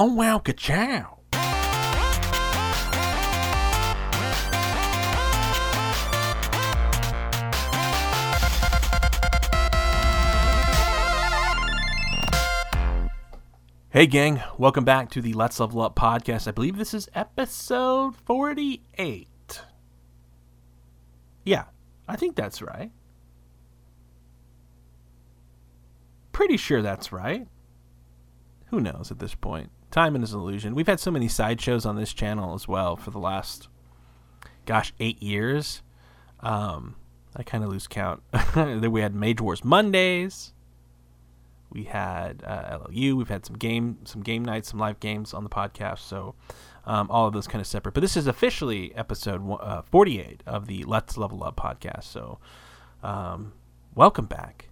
Oh, wow, ka-chow. Hey gang, welcome back to the Let's Level Up Podcast. I believe this is episode 48. Yeah, I think that's right. Pretty sure that's right. Who knows at this point? Time is an illusion. We've had so many sideshows on this channel as well for the last, 8 years. I kind of lose count. Then we had Mage Wars Mondays. We had LLU. We've had some game nights, some live games on the podcast. So all of those kind of separate. But this is officially episode 48 of the Let's Level Up podcast. So welcome back.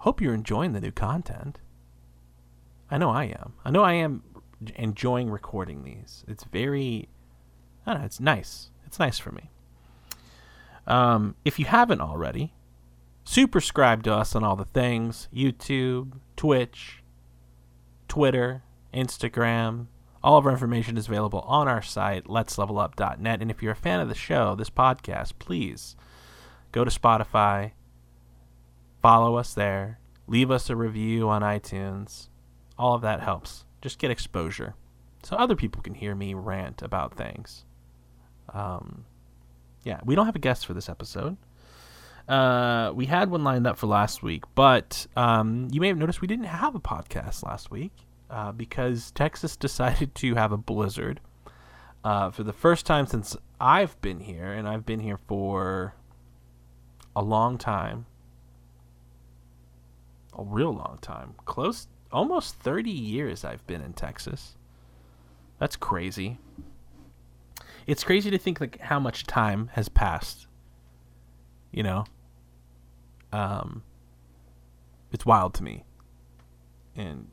Hope you're enjoying the new content. I know I am. I know I am enjoying recording these. It's very, I don't know, it's nice. It's nice for me. If you haven't already, superscribe to us on all the things, YouTube, Twitch, Twitter, Instagram. All of our information is available on our site, letslevelup.net. And if you're a fan of the show, this podcast, please go to Spotify, follow us there, leave us a review on iTunes. All of that helps. Just get exposure so other people can hear me rant about things. Yeah, we don't have a guest for this episode. We had one lined up for last week, but you may have noticed we didn't have a podcast last week because Texas decided to have a blizzard for the first time since I've been here, and I've been here for a long time, a real long time, close, almost 30 years I've been in Texas. That's crazy. It's crazy to think like how much time has passed, you know. It's wild to me. And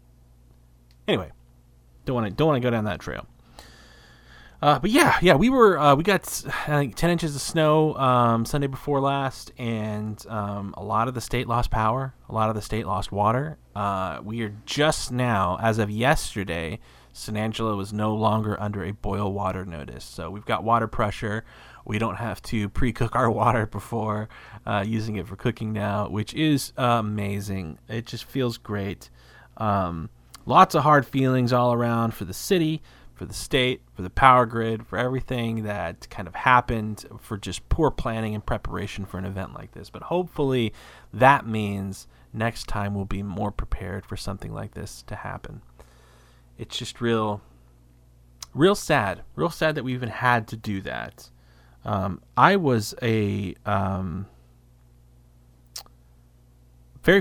anyway, don't want to go down that trail. But yeah, we were we got I think 10 inches of snow Sunday before last, and a lot of the state lost power, a lot of the state lost water. We are just now, as of yesterday, San Angelo is no longer under a boil water notice. So we've got water pressure. We don't have to pre-cook our water before using it for cooking now, which is amazing. It just feels great. Lots of hard feelings all around for the city, for the state, for the power grid, for everything that kind of happened, for just poor planning and preparation for an event like this. But hopefully that means next time we'll be more prepared for something like this to happen. It's just real sad that we even had to do that. I was very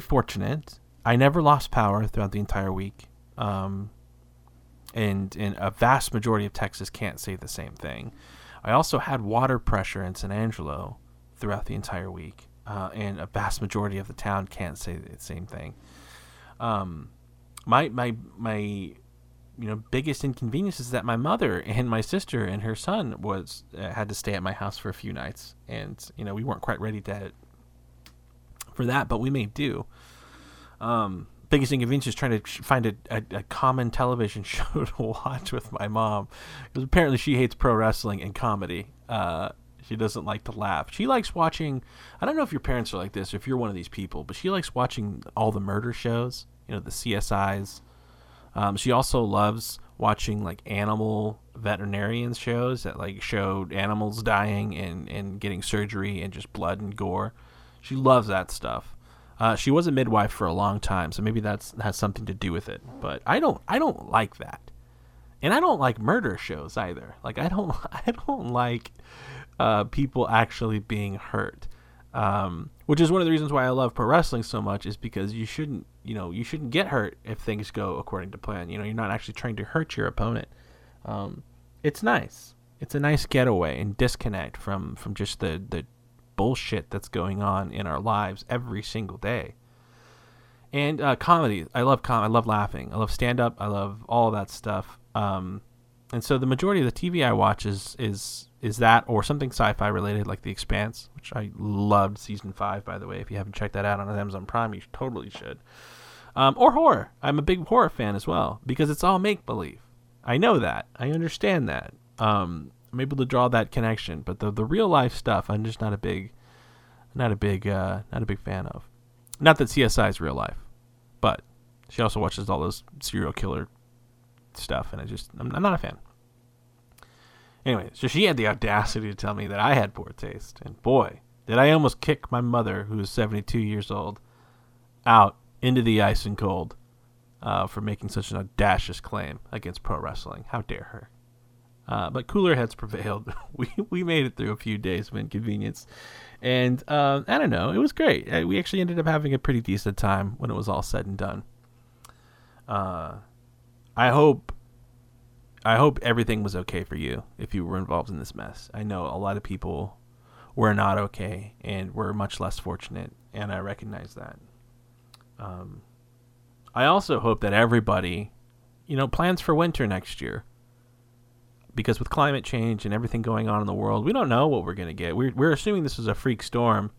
fortunate. I never lost power throughout the entire week. And a vast majority of Texas can't say the same thing. I also had water pressure in San Angelo throughout the entire week. And a vast majority of the town can't say the same thing. My biggest inconvenience is that my mother and my sister and her son had to stay at my house for a few nights, and we weren't quite ready for that, but we made do. Biggest inconvenience is trying to find a common television show to watch with my mom, because apparently she hates pro wrestling and comedy. She doesn't like to laugh. She likes watching, I don't know if your parents are like this or if you're one of these people, but she likes watching all the murder shows, the CSIs. She also loves watching like animal veterinarian shows that like showed animals dying and getting surgery and just blood and gore. She loves that stuff. She was a midwife for a long time, so maybe that has something to do with it. But I don't like that, and I don't like murder shows either. Like I don't like people actually being hurt. Which is one of the reasons why I love pro wrestling so much, is because you shouldn't get hurt if things go according to plan. You're not actually trying to hurt your opponent. It's nice. It's a nice getaway and disconnect from just the bullshit that's going on in our lives every single day. And comedy. I love laughing. I love stand-up. I love all that stuff. And so the majority of the TV I watch is that or something sci-fi related, like The Expanse, which I loved season 5, by the way. If you haven't checked that out on Amazon Prime, you totally should. Or horror. I'm a big horror fan as well, because it's all make-believe. I know that. I understand that. I'm able to draw that connection, but the real life stuff, I'm just not a big fan of. Not that CSI is real life, but she also watches all those serial killer stuff, and I'm not a fan. Anyway, so she had the audacity to tell me that I had poor taste, and boy, did I almost kick my mother, who is 72 years old, out into the ice and cold for making such an audacious claim against pro wrestling. How dare her. But cooler heads prevailed. We made it through a few days of inconvenience. And I don't know, it was great. We actually ended up having a pretty decent time when it was all said and done. I hope everything was okay for you if you were involved in this mess. I know a lot of people were not okay and were much less fortunate, and I recognize that. I also hope that everybody, plans for winter next year. Because with climate change and everything going on in the world, we don't know what we're going to get. We're assuming this is a freak storm.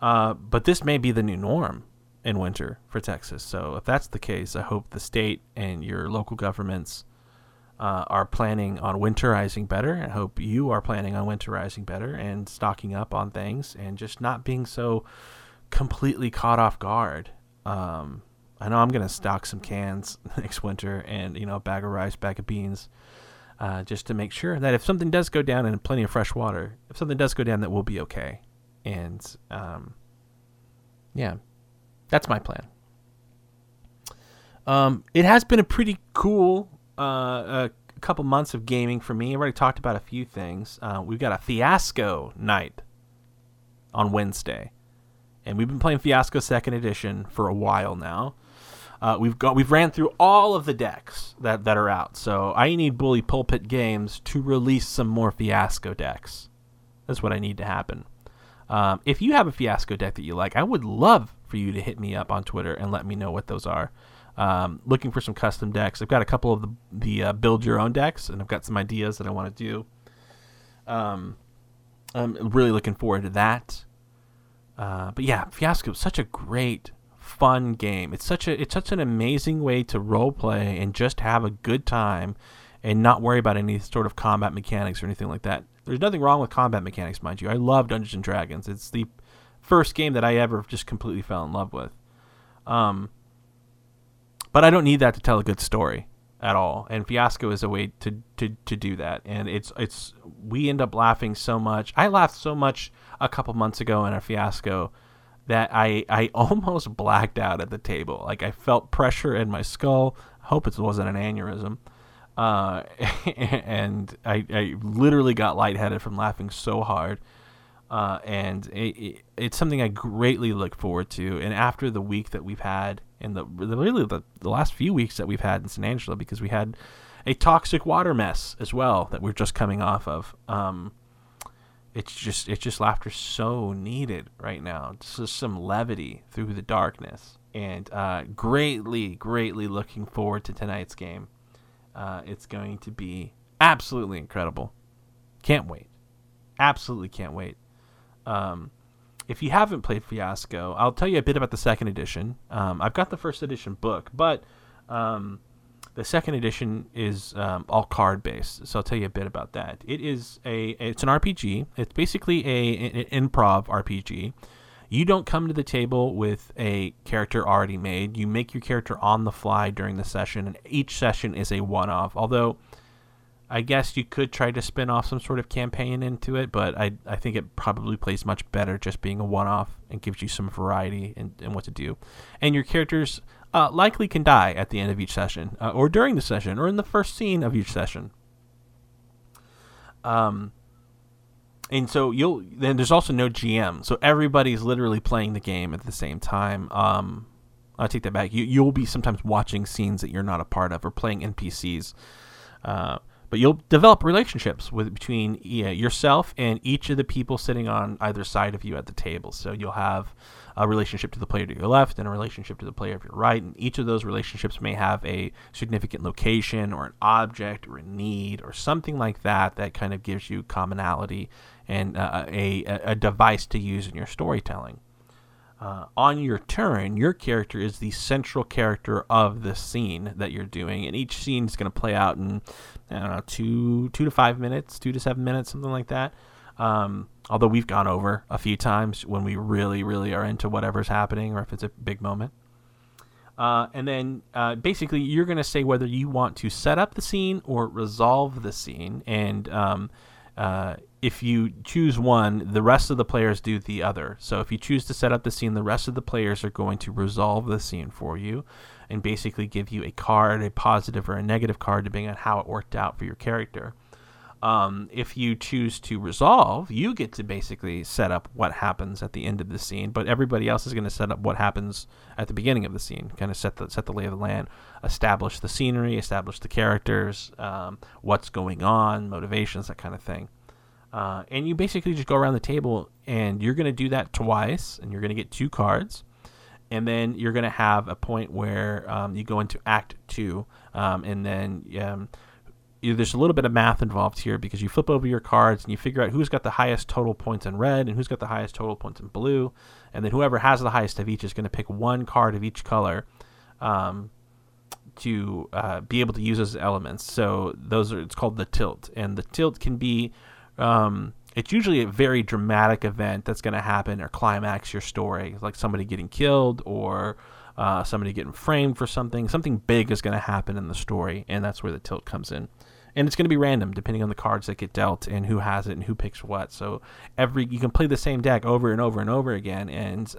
But this may be the new norm in winter for Texas. So if that's the case, I hope the state and your local governments are planning on winterizing better. I hope you are planning on winterizing better and stocking up on things and just not being so completely caught off guard. I know I'm going to stock some cans next winter and, a bag of rice, bag of beans. Just to make sure that if something does go down, and plenty of fresh water, if something does go down, that we'll be okay. And, yeah, that's my plan. It has been a pretty cool couple months of gaming for me. I've already talked about a few things. We've got a Fiasco night on Wednesday, and we've been playing Fiasco 2nd Edition for a while now. We've ran through all of the decks that are out, so I need Bully Pulpit Games to release some more Fiasco decks. That's what I need to happen. If you have a Fiasco deck that you like, I would love for you to hit me up on Twitter and let me know what those are. Looking for some custom decks. I've got a couple of the build your own decks, and I've got some ideas that I want to do. I'm really looking forward to that. But yeah, Fiasco is such a great, fun game. It's such an amazing way to role play and just have a good time and not worry about any sort of combat mechanics or anything like that. There's nothing wrong with combat mechanics, mind you. I love Dungeons and Dragons. It's the first game that I ever just completely fell in love with. But I don't need that to tell a good story at all. And Fiasco is a way to do that. And it's we end up laughing so much. I laughed so much a couple months ago in a Fiasco that I almost blacked out at the table. Like, I felt pressure in my skull. I hope it wasn't an aneurysm. And I literally got lightheaded from laughing so hard. And it's something I greatly look forward to. And after the week that we've had, and the last few weeks that we've had in San Angelo, because we had a toxic water mess as well that we're just coming off of. It's just laughter so needed right now. Just some levity through the darkness, and greatly looking forward to tonight's game. It's going to be absolutely incredible. Can't wait. Absolutely can't wait. If you haven't played Fiasco, I'll tell you a bit about the 2nd edition. I've got the 1st edition book, but the 2nd edition is all card-based, so I'll tell you a bit about that. It's an RPG. It's basically an improv RPG. You don't come to the table with a character already made. You make your character on the fly during the session, and each session is a one-off, although I guess you could try to spin off some sort of campaign into it, but I think it probably plays much better just being a one-off and gives you some variety in what to do. And your characters likely can die at the end of each session, or during the session, or in the first scene of each session. And so there's also no GM, so everybody's literally playing the game at the same time. I'll take that back. You'll be sometimes watching scenes that you're not a part of, or playing NPCs. But you'll develop relationships between yourself and each of the people sitting on either side of you at the table. So you'll have a relationship to the player to your left and a relationship to the player to your right, and each of those relationships may have a significant location or an object or a need or something like that that kind of gives you commonality and a device to use in your storytelling. On your turn, your character is the central character of the scene that you're doing, and each scene is going to play out in, I don't know, 2 to 5 minutes, 2 to 7 minutes, something like that. Although we've gone over a few times when we really, really are into whatever's happening or if it's a big moment. And then basically you're going to say whether you want to set up the scene or resolve the scene. And if you choose one, the rest of the players do the other. So if you choose to set up the scene, the rest of the players are going to resolve the scene for you and basically give you a card, a positive or a negative card, depending on how it worked out for your character. If you choose to resolve, you get to basically set up what happens at the end of the scene, but everybody else is going to set up what happens at the beginning of the scene, kind of set the lay of the land, establish the scenery, establish the characters, what's going on, motivations, that kind of thing. And you basically just go around the table, and you're going to do that twice, and you're going to get 2 cards. And then you're going to have a point where you go into Act 2, and then... there's a little bit of math involved here because you flip over your cards and you figure out who's got the highest total points in red and who's got the highest total points in blue. And then whoever has the highest of each is going to pick 1 card of each color to be able to use as elements. So those are, it's called the tilt. And the tilt can be, it's usually a very dramatic event that's going to happen or climax your story, like somebody getting killed or somebody getting framed for something. Something big is going to happen in the story, and that's where the tilt comes in. And it's going to be random, depending on the cards that get dealt and who has it and who picks what. So you can play the same deck over and over and over again, and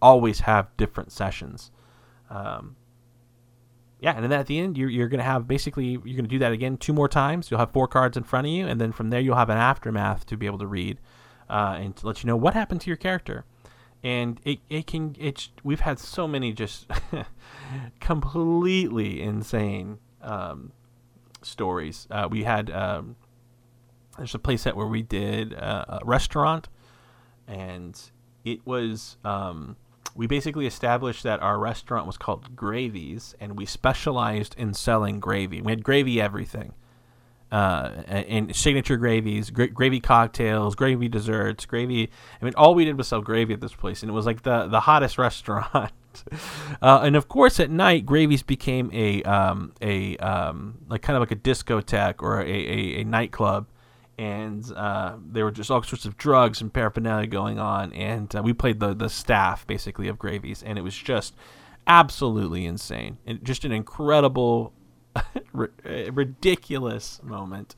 always have different sessions. And then at the end, you're going to have you're going to do that again 2 more times. You'll have 4 cards in front of you, and then from there you'll have an aftermath to be able to read and to let you know what happened to your character. And we've had so many just completely insane stories. We had there's a playset where we did a restaurant, and it was we basically established that our restaurant was called Gravies, and we specialized in selling gravy. We had gravy everything, and signature gravies, gravy cocktails, gravy desserts, gravy. I mean, all we did was sell gravy at this place, and it was like the hottest restaurant. And of course, at night, Gravies became like kind of like a discotheque or a nightclub, and there were just all sorts of drugs and paraphernalia going on. And we played the staff basically of Gravies, and it was just absolutely insane and just an incredible, ridiculous moment.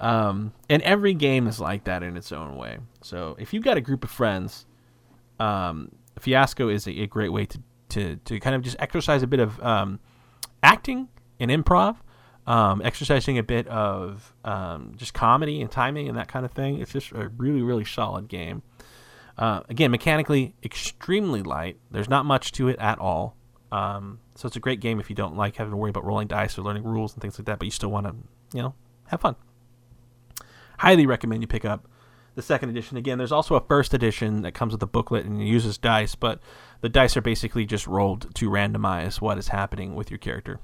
And every game is like that in its own way. So if you've got a group of friends, Fiasco is a great way to kind of just exercise a bit of acting and improv, exercising a bit of just comedy and timing and that kind of thing. It's just a really, really solid game. Again, mechanically, extremely light. There's not much to it at all. So it's a great game if you don't like having to worry about rolling dice or learning rules and things like that, but you still want to, have fun. Highly recommend you pick up the 2nd edition. Again, there's also a 1st edition that comes with a booklet and uses dice, but the dice are basically just rolled to randomize what is happening with your character.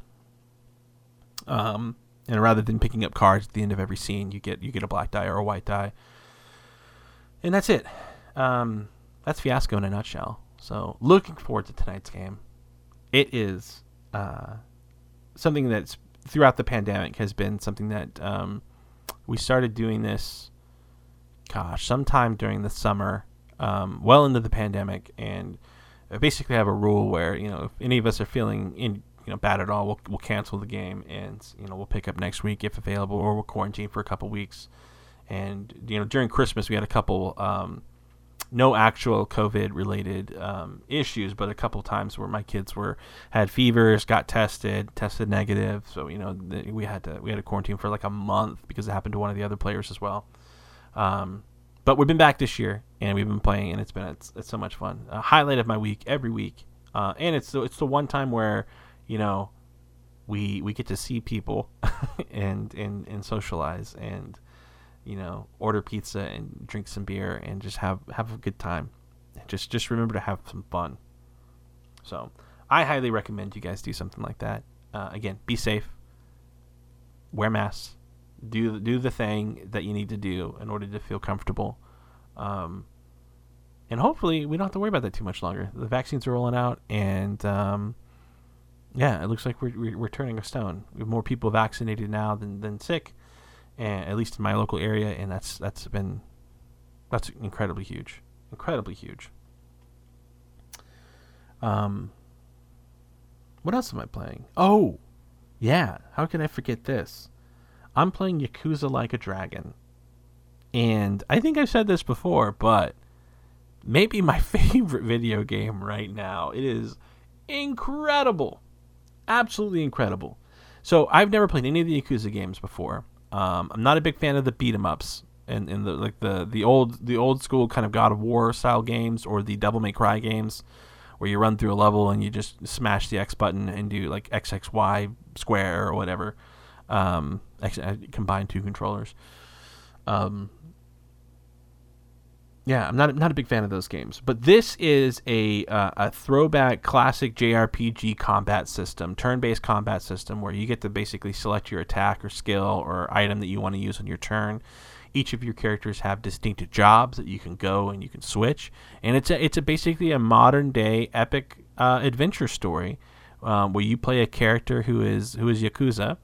And rather than picking up cards at the end of every scene, you get a black die or a white die, and that's it. That's Fiasco in a nutshell. So looking forward to tonight's game. It is something that's throughout the pandemic has been something that we started doing this. Gosh, sometime during the summer, well into the pandemic, and I basically have a rule where if any of us are feeling bad at all, we'll cancel the game, and we'll pick up next week if available, or we'll quarantine for a couple weeks. And during Christmas we had a couple no actual COVID related issues, but a couple times where my kids had fevers, got tested negative, so we had to quarantine for like a month because it happened to one of the other players as well. But we've been back this year, and we've been playing, and it's so much fun. A highlight of my week every week, and it's the one time where we get to see people and socialize and order pizza and drink some beer and just have a good time. Just remember to have some fun. So I highly recommend you guys do something like that. Again, be safe, wear masks. Do the thing that you need to do in order to feel comfortable. And hopefully we don't have to worry about that too much longer. The vaccines are rolling out, and yeah, it looks like we're turning a stone. We have more people vaccinated now than sick, and at least in my local area, and that's incredibly huge. Incredibly huge. What else am I playing? Oh, yeah. How can I forget this? I'm playing Yakuza Like a Dragon. And I think I've said this before, but maybe my favorite video game right now. It is incredible. Absolutely incredible. So I've never played any of the Yakuza games before. I'm not a big fan of the beat-em-ups and the old school kind of God of War style games or the Devil May Cry games, where you run through a level and you just smash the X button and do like XXY square or whatever. Actually, I combined two controllers. Yeah, I'm not a big fan of those games, but this is a throwback classic JRPG combat system, turn-based combat system, where you get to basically select your attack or skill or item that you want to use on your turn. Each of your characters have distinct jobs that you can go and you can switch, and it's basically a modern-day epic adventure story where you play a character who is Yakuza.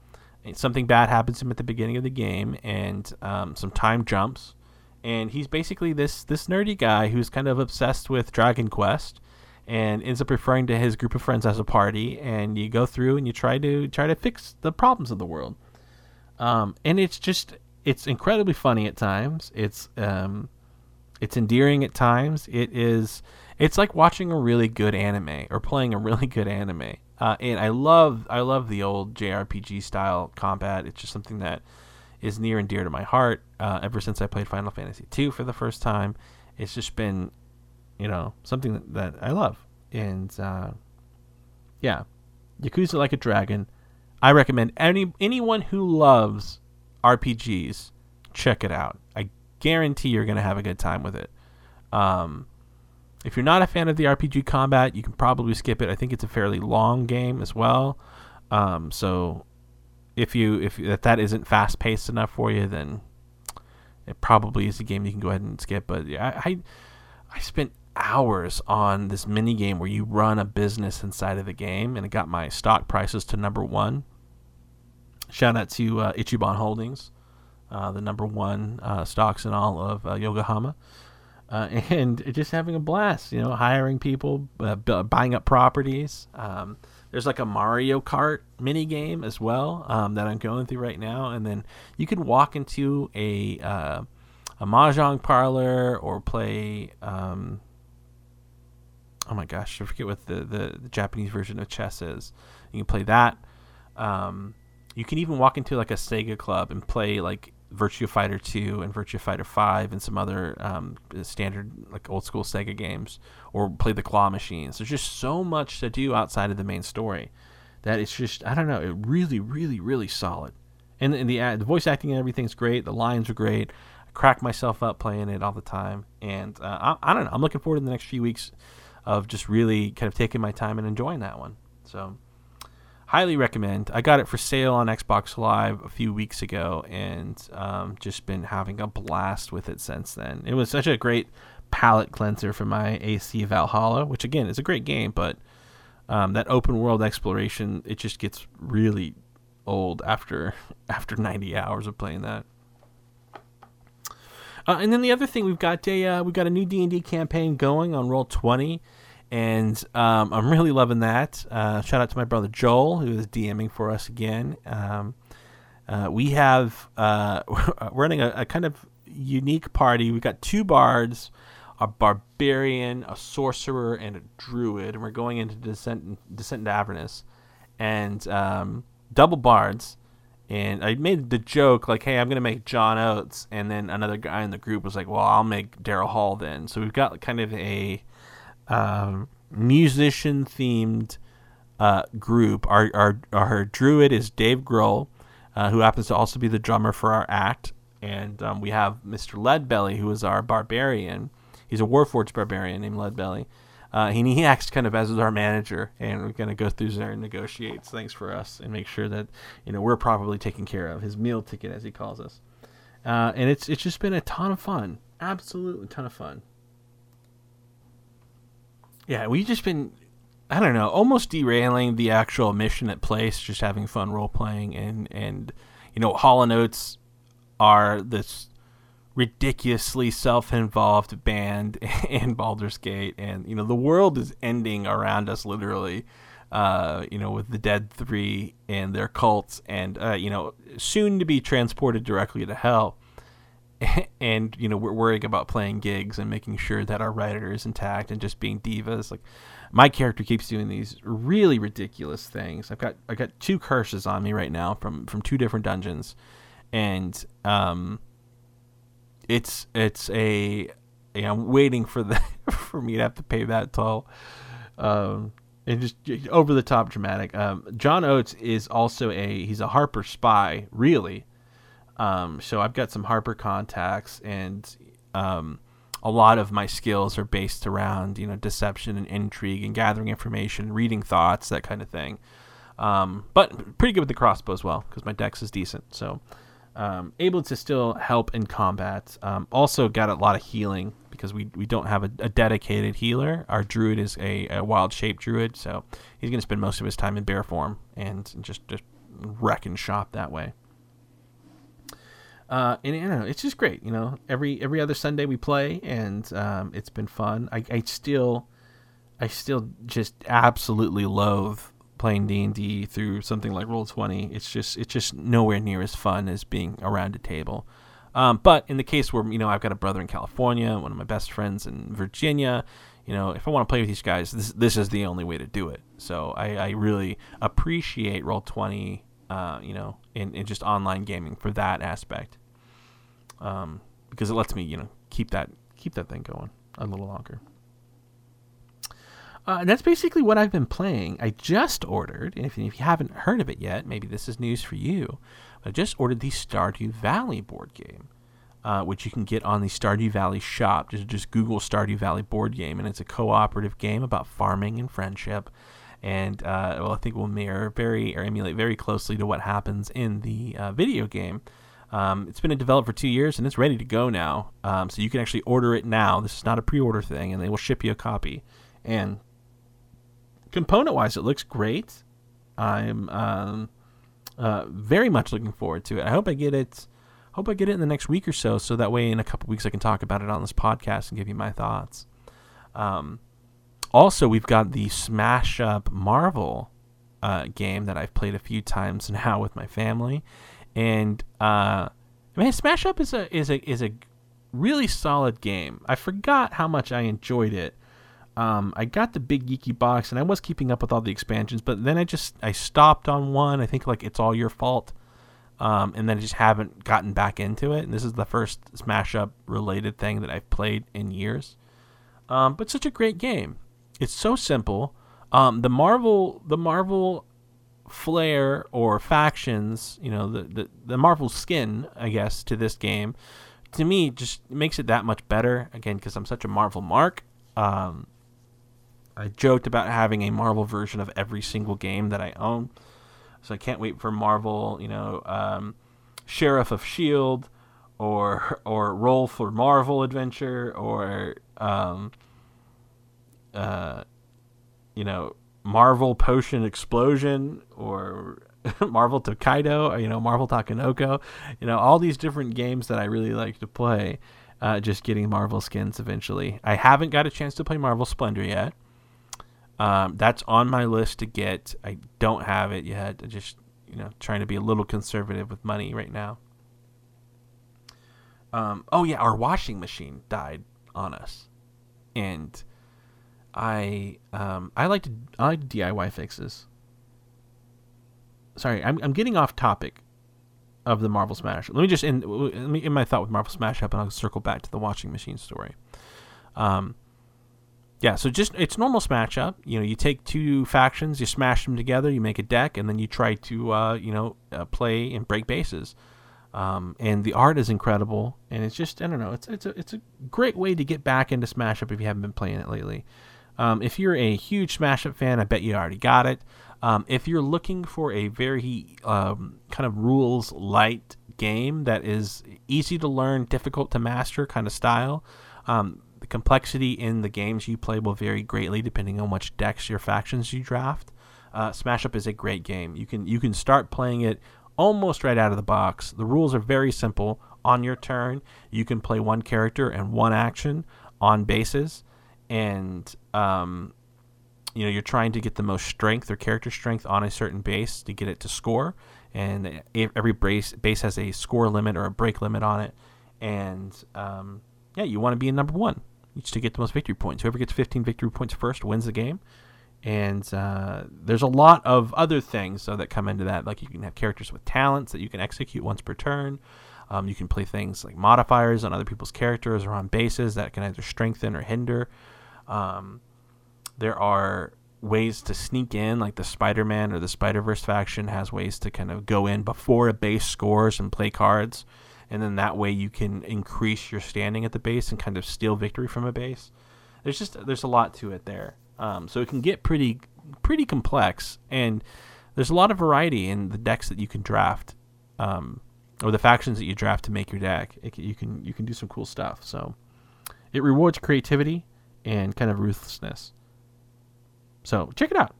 And something bad happens to him at the beginning of the game, and some time jumps. And he's basically this nerdy guy who's kind of obsessed with Dragon Quest and ends up referring to his group of friends as a party. And you go through and you try to fix the problems of the world. And it's incredibly funny at times. It's endearing at times. It's like watching a really good anime or playing a really good anime. And I love the old JRPG style combat. It's just something that is near and dear to my heart ever since I played Final Fantasy II for the first time. It's just been, something that I love. And, yeah, Yakuza Like a Dragon. I recommend anyone who loves RPGs, check it out. I guarantee you're going to have a good time with it. If you're not a fan of the RPG combat, you can probably skip it. I think it's a fairly long game as well. So... If that isn't fast paced enough for you, then it probably is a game you can go ahead and skip. But yeah, I spent hours on this mini game where you run a business inside of the game, and it got my stock prices to #1. Shout out to Ichiban Holdings, the #1 stocks in all of Yokohama, and just having a blast. Hiring people, buying up properties. There's like a Mario Kart mini game as well that I'm going through right now, and then you can walk into a Mahjong parlor or play. Oh my gosh, I forget what the Japanese version of chess is. You can play that. You can even walk into like a Sega club and play like Virtua Fighter 2 and Virtua Fighter 5 and some other standard like old school Sega games, or play the claw machines. There's just so much to do outside of the main story that it's just, I don't know, it really, really, really solid. And the voice acting and everything's great. The lines are great. I crack myself up playing it all the time. And I don't know. I'm looking forward to the next few weeks of just really kind of taking my time and enjoying that one. So highly recommend. I got it for sale on Xbox Live a few weeks ago, and just been having a blast with it since then. It was such a great palate cleanser for my AC Valhalla, which again is a great game, but that open world exploration, it just gets really old after 90 hours of playing that. And then the other thing, we've got a new D&D campaign going on Roll20. And I'm really loving that. Shout out to my brother Joel, who is DMing for us again. We're running a kind of unique party. We've got 2 bards, a barbarian, a sorcerer, and a druid. And we're going into Descent into Avernus. And double bards. And I made the joke, like, hey, I'm going to make John Oates. And then another guy in the group was like, well, I'll make Daryl Hall then. So we've got kind of a... musician themed group. Our druid is Dave Grohl, who happens to also be the drummer for our act, and we have Mr. Leadbelly, who is our barbarian. He's a Warforged barbarian named Leadbelly. He acts kind of as our manager, and we're going to go through there and negotiate things for us and make sure that we're properly taken care of. His meal ticket, as he calls us, and it's just been a ton of fun, absolutely ton of fun. Yeah, we've just been, I don't know, almost derailing the actual mission at place, just having fun role-playing. And you know, Hall and Oates are this ridiculously self-involved band in Baldur's Gate. And, you know, the world is ending around us, literally, you know, with the Dead Three and their cults and, you know, soon to be transported directly to hell. And, you know, we're worrying about playing gigs and making sure that our writer is intact and just being divas. Like, my character keeps doing these really ridiculous things. I've got two curses on me right now from two different dungeons, and it's a, you know, I'm waiting for the for me to have to pay that toll, and just over the top dramatic. John Oates is also he's a Harper spy, really. So I've got some Harper contacts, and a lot of my skills are based around, you know, deception and intrigue and gathering information, reading thoughts, that kind of thing. But pretty good with the crossbow as well, because my dex is decent. So able to still help in combat. Also got a lot of healing, because we don't have a dedicated healer. Our druid is a wild-shaped druid, so he's going to spend most of his time in bear form and just wreck and shop that way. And I don't know, it's just great, you know. Every other Sunday we play, and it's been fun. I still just absolutely loathe playing D&D through something like Roll20. It's just nowhere near as fun as being around a table. But in the case where, you know, I've got a brother in California, one of my best friends in Virginia, you know, if I want to play with these guys, this is the only way to do it. So I really appreciate Roll20, you know, in just online gaming for that aspect. Because it lets me, you know, keep that thing going a little longer. And that's basically what I've been playing. I just ordered, and if you haven't heard of it yet, maybe this is news for you, but I just ordered the Stardew Valley board game, which you can get on the Stardew Valley shop. Just Google Stardew Valley board game, and it's a cooperative game about farming and friendship. And well, I think will mirror emulate very closely to what happens in the video game. It's been in development for 2 years, and it's ready to go now. So you can actually order it now. This is not a pre-order thing, and they will ship you a copy. And component-wise, it looks great. I'm very much looking forward to it. I hope I get it. Hope I get it in the next week or so, so that way in a couple weeks I can talk about it on this podcast and give you my thoughts. Also, we've got the Smash Up Marvel game that I've played a few times now with my family, and man, Smash Up is a really solid game. I forgot how much I enjoyed it. I got the big geeky box, and I was keeping up with all the expansions, but then I stopped on one. I think like It's All Your Fault, and then I just haven't gotten back into it. And this is the first Smash Up related thing that I've played in years. But such a great game. It's so simple. The Marvel flair or factions, you know, the Marvel skin, I guess, to this game, to me, just makes it that much better. Again, because I'm such a Marvel mark. I joked about having a Marvel version of every single game that I own. So I can't wait for Marvel, you know, Sheriff of S.H.I.E.L.D. or Roll for Marvel Adventure or... you know, Marvel Potion Explosion or Marvel Tokaido, or, you know, Marvel Takenoko, you know, all these different games that I really like to play, just getting Marvel skins eventually. I haven't got a chance to play Marvel Splendor yet. That's on my list to get. I don't have it yet. I just, you know, trying to be a little conservative with money right now. Oh yeah, our washing machine died on us. And I like to DIY fixes. Sorry, I'm getting off topic of the Marvel Smash. Let me end my thought with Marvel Smash Up, and I'll circle back to the washing machine story. Yeah, so just it's normal Smash Up. You know, you take two factions, you smash them together, you make a deck, and then you try to play and break bases. And the art is incredible, and it's just, I don't know, it's a great way to get back into Smash Up if you haven't been playing it lately. If you're a huge Smash Up fan, I bet you already got it. If you're looking for a very kind of rules light game that is easy to learn, difficult to master kind of style, complexity in the games you play will vary greatly depending on which decks your factions you draft. Smash Up is a great game. You can start playing it almost right out of the box. The rules are very simple. On your turn, you can play one character and one action on bases, and you're trying to get the most strength or character strength on a certain base to get it to score. And every base has a score limit or a break limit on it. And you want to be in number one to get the most victory points. Whoever gets 15 victory points first wins the game. And there's a lot of other things that come into that. Like, you can have characters with talents that you can execute once per turn. You can play things like modifiers on other people's characters or on bases that can either strengthen or hinder. There are ways to sneak in, like the Spider-Man or the Spider-Verse faction has ways to kind of go in before a base scores and play cards. And then that way you can increase your standing at the base and kind of steal victory from a base. There's a lot to it there. So it can get pretty complex, and there's a lot of variety in the decks that you can draft, or the factions that you draft to make your deck. You can do some cool stuff. So it rewards creativity and kind of ruthlessness. So check it out.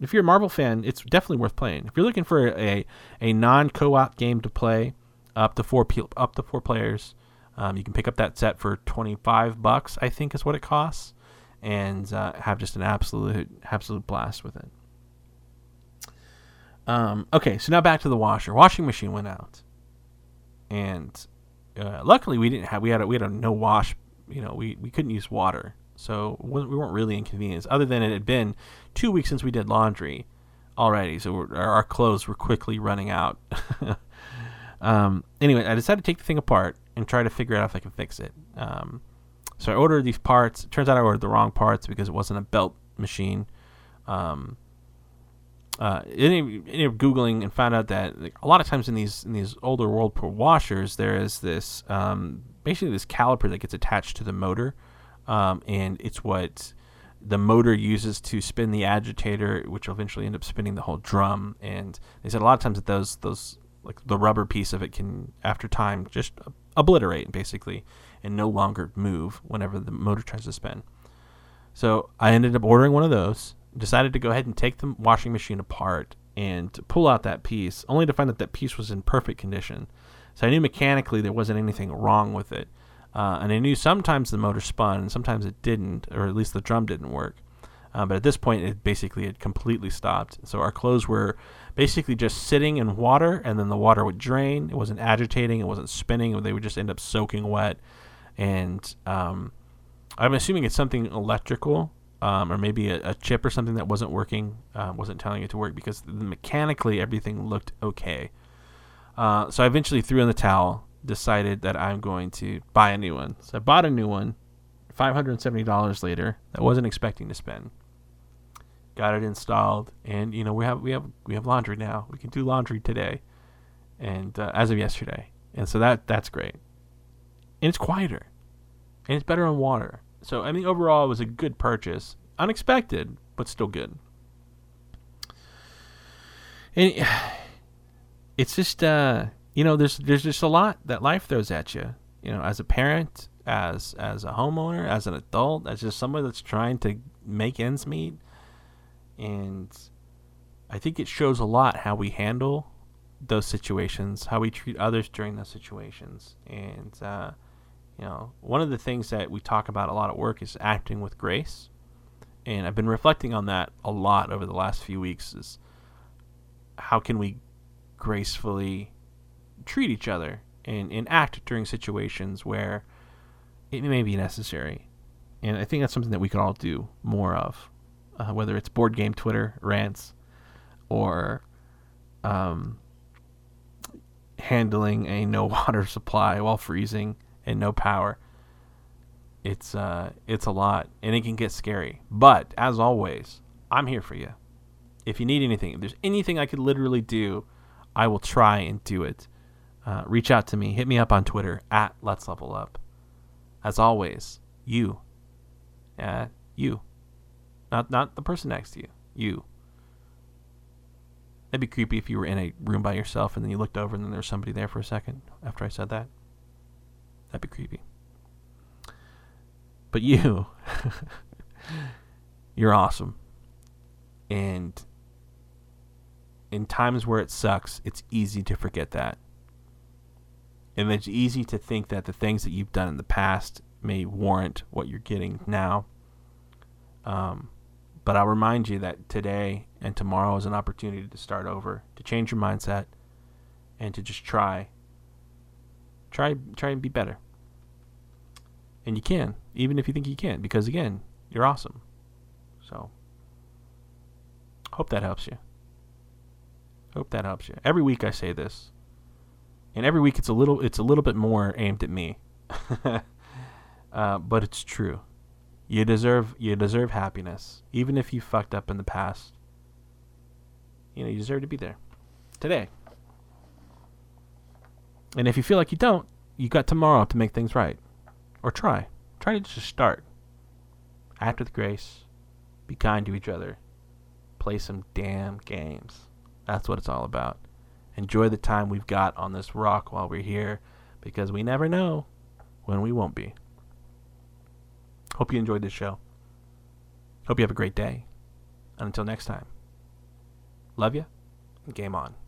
If you're a Marvel fan, it's definitely worth playing. If you're looking for a non-co-op game to play, up to four players, you can pick up that set for $25, I think is what it costs, and have just an absolute blast with it. Okay, so now back to the washer. Washing machine went out, and luckily we had a no wash. We couldn't use water. So we weren't really inconvenienced, other than it had been 2 weeks since we did laundry already. So our clothes were quickly running out. Anyway, I decided to take the thing apart and try to figure out if I could fix it. So I ordered these parts. It turns out I ordered the wrong parts because it wasn't a belt machine. Ended up Googling and found out that, like, a lot of times in these older Whirlpool washers, there is this basically this caliper that gets attached to the motor. And it's what the motor uses to spin the agitator, which will eventually end up spinning the whole drum. And they said a lot of times that those like the rubber piece of it can, after time, just obliterate basically and no longer move whenever the motor tries to spin. So I ended up ordering one of those, decided to go ahead and take the washing machine apart and pull out that piece, only to find that that piece was in perfect condition. So I knew mechanically there wasn't anything wrong with it. And I knew sometimes the motor spun and sometimes it didn't, or at least the drum didn't work. But at this point, it basically had completely stopped. So our clothes were basically just sitting in water, and then the water would drain. It wasn't agitating. It wasn't spinning. They would just end up soaking wet. And I'm assuming it's something electrical, or maybe a chip or something that wasn't working, wasn't telling it to work, because mechanically everything looked okay. So I eventually threw in the towel. Decided that I'm going to buy a new one. So I bought a new one, $570 later, that I wasn't expecting to spend. Got it installed, and we have laundry now. We can do laundry today, and as of yesterday, and so that's great. And it's quieter, and it's better on water. So I mean, overall, it was a good purchase. Unexpected, but still good. And it's just there's just a lot that life throws at you, as a parent, as a homeowner, as an adult, as just someone that's trying to make ends meet. And I think it shows a lot how we handle those situations, how we treat others during those situations. And, one of the things that we talk about a lot at work is acting with grace. And I've been reflecting on that a lot over the last few weeks, is how can we gracefully treat each other and act during situations where it may be necessary. And I think that's something that we could all do more of, whether it's board game Twitter rants or handling a no water supply while freezing and no power. It's a lot, and it can get scary. But as always, I'm here for you. If you need anything, if there's anything I could literally do, I will try and do it. Reach out to me. Hit me up on Twitter at Let's Level Up. As always, you, not the person next to you, you. That'd be creepy if you were in a room by yourself and then you looked over and then there was somebody there for a second after I said that. That'd be creepy. But you, you're awesome. And in times where it sucks, it's easy to forget that. And it's easy to think that the things that you've done in the past may warrant what you're getting now. But I'll remind you that today and tomorrow is an opportunity to start over, to change your mindset, and to just try and be better. And you can, even if you think you can't, because again, you're awesome. So, hope that helps you. Hope that helps you. Every week I say this, and every week it's a little bit more aimed at me, but it's true. You deserve happiness, even if you fucked up in the past. You know, you deserve to be there today. And if you feel like you don't, you got tomorrow to make things right. Or try. Try to just start. Act with grace. Be kind to each other. Play some damn games. That's what it's all about. Enjoy the time we've got on this rock while we're here, because we never know when we won't be. Hope you enjoyed this show. Hope you have a great day. And until next time, love ya, and game on.